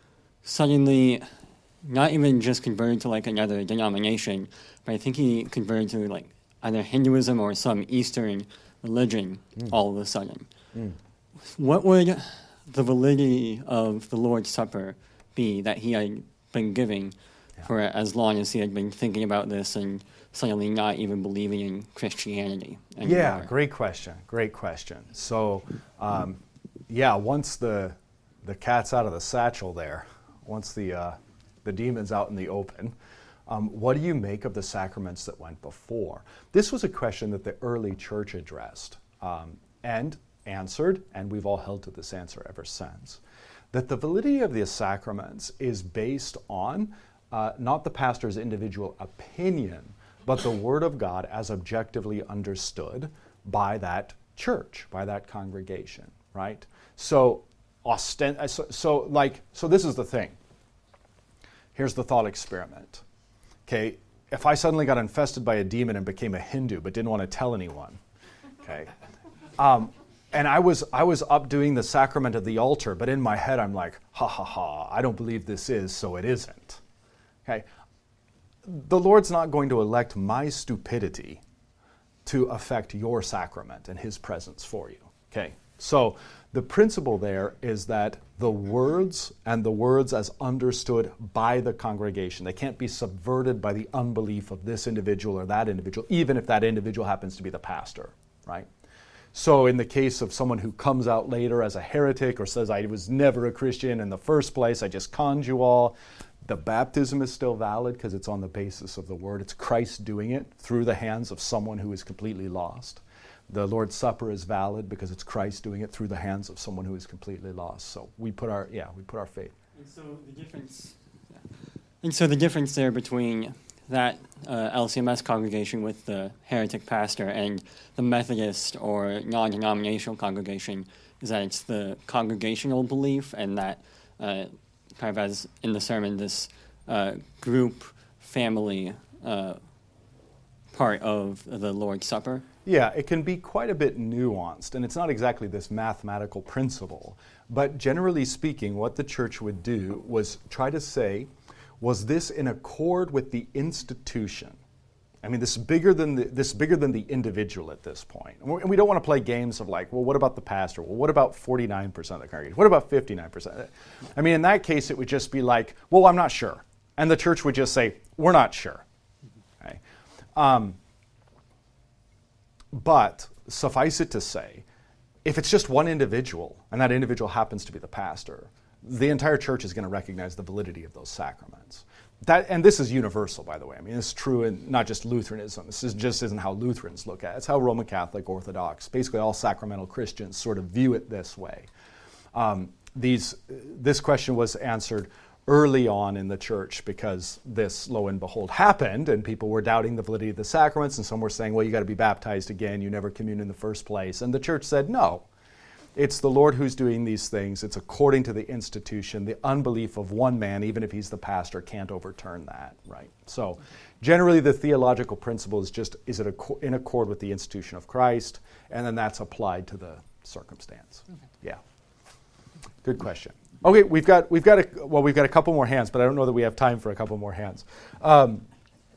suddenly not even just converted to like another denomination, but I think he converted to like either Hinduism or some Eastern religion mm. all of a sudden. Mm. What would the validity of the Lord's Supper be that he had been giving yeah. for as long as he had been thinking about this and suddenly not even believing in Christianity anymore? Yeah, great question, great question. So, um, yeah, once the the cat's out of the satchel there, once the... Uh, the demon's out in the open. Um, what do you make of the sacraments that went before? This was a question that the early church addressed um, and answered, and we've all held to this answer ever since. That the validity of the sacraments is based on uh, not the pastor's individual opinion, but the Word of God as objectively understood by that church, by that congregation, right? So, ostent- so, so like, so this is the thing. Here's the thought experiment. Okay, if I suddenly got infested by a demon and became a Hindu but didn't want to tell anyone, okay, um, and I was I was up doing the sacrament at the altar, but in my head I'm like, ha ha ha, I don't believe this is, so it isn't. Okay, the Lord's not going to elect my stupidity to affect your sacrament and His presence for you. Okay, so the principle there is that the words and the words as understood by the congregation, they can't be subverted by the unbelief of this individual or that individual, even if that individual happens to be the pastor, right? So in the case of someone who comes out later as a heretic or says, I was never a Christian in the first place, I just conned you all, The baptism is still valid because it's on the basis of the Word. It's Christ doing it through the hands of someone who is completely lost. The Lord's Supper is valid because it's Christ doing it through the hands of someone who is completely lost. So we put our, yeah, we put our faith. And so the difference, yeah. and so the difference there between that uh, L C M S congregation with the heretic pastor and the Methodist or non-denominational congregation is that it's the congregational belief, and that uh, kind of as in the sermon, this uh, group family uh, part of the Lord's Supper. Yeah, it can be quite a bit nuanced, and it's not exactly this mathematical principle, but generally speaking, what the church would do was try to say, was this in accord with the institution? I mean, this is bigger than the, this is bigger than the individual at this point. And we don't want to play games of like, well, what about the pastor? Well, what about forty-nine percent of the congregation? What about fifty-nine percent? I mean, in that case, it would just be like, well, I'm not sure. And the church would just say, we're not sure. Okay? Um, but suffice it to say, if it's just one individual, and that individual happens to be the pastor, the entire church is going to recognize the validity of those sacraments. That, and this is universal, by the way. I mean, it's true in not just Lutheranism. This is just isn't how Lutherans look at it. It's how Roman Catholic, Orthodox, basically all sacramental Christians sort of view it this way. Um, these, this question was answered early on in the church because this, lo and behold, happened, and people were doubting the validity of the sacraments, and some were saying, well, you got to be baptized again. You never communed in the first place. And the church said, no. It's the Lord who's doing these things. It's according to the institution. The unbelief of one man, even if he's the pastor, can't overturn that, right? So generally the theological principle is just, is it in accord with the institution of Christ? And then that's applied to the circumstance. Okay. Yeah. Good question. Okay, we've got, we've got a, well, we've got a couple more hands, but I don't know that we have time for a couple more hands. Um,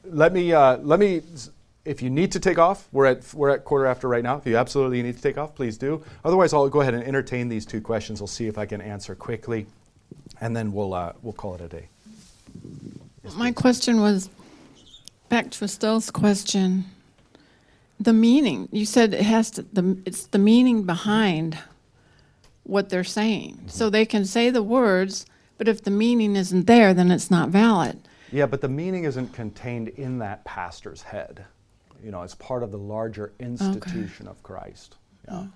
let me, uh, let me... If you need to take off, we're at we're at quarter after right now. If you absolutely need to take off, please do. Otherwise, I'll go ahead and entertain these two questions. We'll see if I can answer quickly, and then we'll uh, we'll call it a day. Yes, my please. question was back to Estelle's question. The meaning you said it has to. The, it's the meaning behind what they're saying. Mm-hmm. So they can say the words, but if the meaning isn't there, then it's not valid. Yeah, but the meaning isn't contained in that pastor's head. You know, it's part of the larger institution okay. of Christ. Yeah.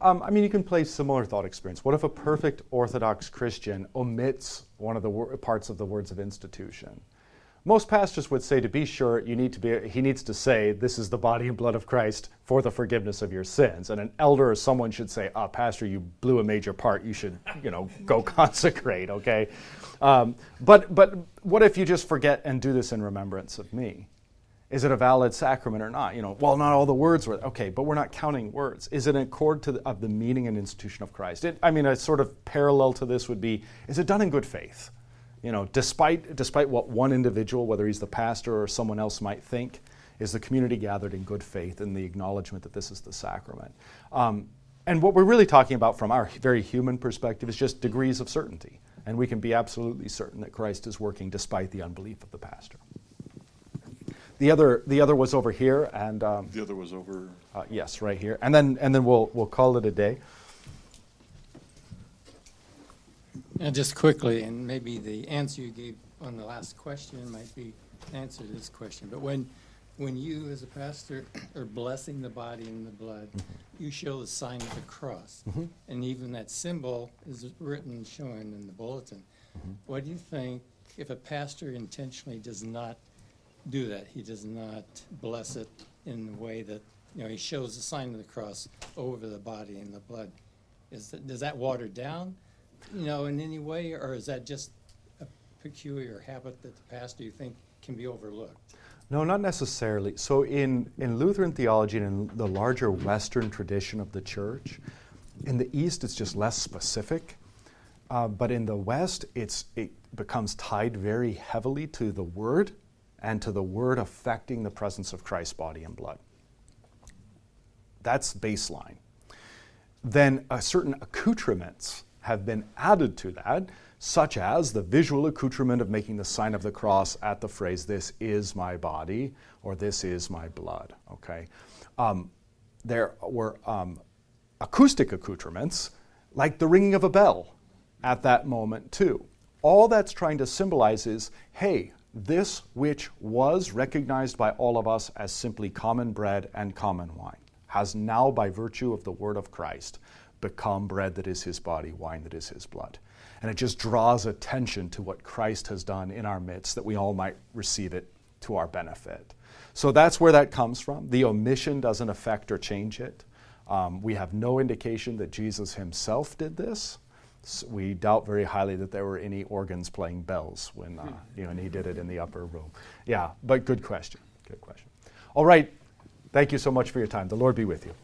Um, I mean, you can play similar thought experience. What if a perfect Orthodox Christian omits one of the wor- parts of the words of institution? Most pastors would say, to be sure, you need to be. He needs to say, this is the body and blood of Christ for the forgiveness of your sins. And an elder or someone should say, ah, oh, pastor, you blew a major part. You should, you know, go consecrate, okay? Um, but but what if you just forget and do this in remembrance of me? Is it a valid sacrament or not? You know, well, not all the words were, okay, but we're not counting words. Is it in accord to the, of the meaning and institution of Christ? It, I mean, a sort of parallel to this would be, is it done in good faith? You know, despite despite what one individual, whether he's the pastor or someone else might think, is the community gathered in good faith in the acknowledgement that this is the sacrament? Um, and what we're really talking about from our very human perspective is just degrees of certainty. And we can be absolutely certain that Christ is working despite the unbelief of the pastor. The other, the other was over here, and um, the other was over. Uh, yes, right here, and then, and then we'll we'll call it a day. And just quickly, and maybe the answer you gave on the last question might be answer to this question. But when, when you as a pastor are blessing the body and the blood, mm-hmm. you show the sign of the cross, mm-hmm. and even that symbol is written, shown in the bulletin. Mm-hmm. What do you think if a pastor intentionally does not do that? He does not bless it in the way that, you know, he shows the sign of the cross over the body and the blood. Is that, does that water down, you know, in any way, or is that just a peculiar habit that the pastor, you think, can be overlooked? No, not necessarily. So in, in Lutheran theology and in the larger Western tradition of the church, in the East it's just less specific, uh, but in the West it's it becomes tied very heavily to the Word, and to the Word affecting the presence of Christ's body and blood. That's baseline. Then a certain accoutrements have been added to that, such as the visual accoutrement of making the sign of the cross at the phrase, this is my body, or this is my blood, okay? Um, there were um, acoustic accoutrements, like the ringing of a bell at that moment too. all that's trying to symbolize is, hey, this which was recognized by all of us as simply common bread and common wine has now, by virtue of the word of Christ, become bread that is his body, wine that is his blood. And it just draws attention to what Christ has done in our midst, that we all might receive it to our benefit. So that's where that comes from. The omission doesn't affect or change it. Um, we have no indication that Jesus himself did this. So we doubt very highly that there were any organs playing bells when uh, you know, and he did it in the upper room. Yeah, but good question. Good question. All right. Thank you so much for your time. The Lord be with you.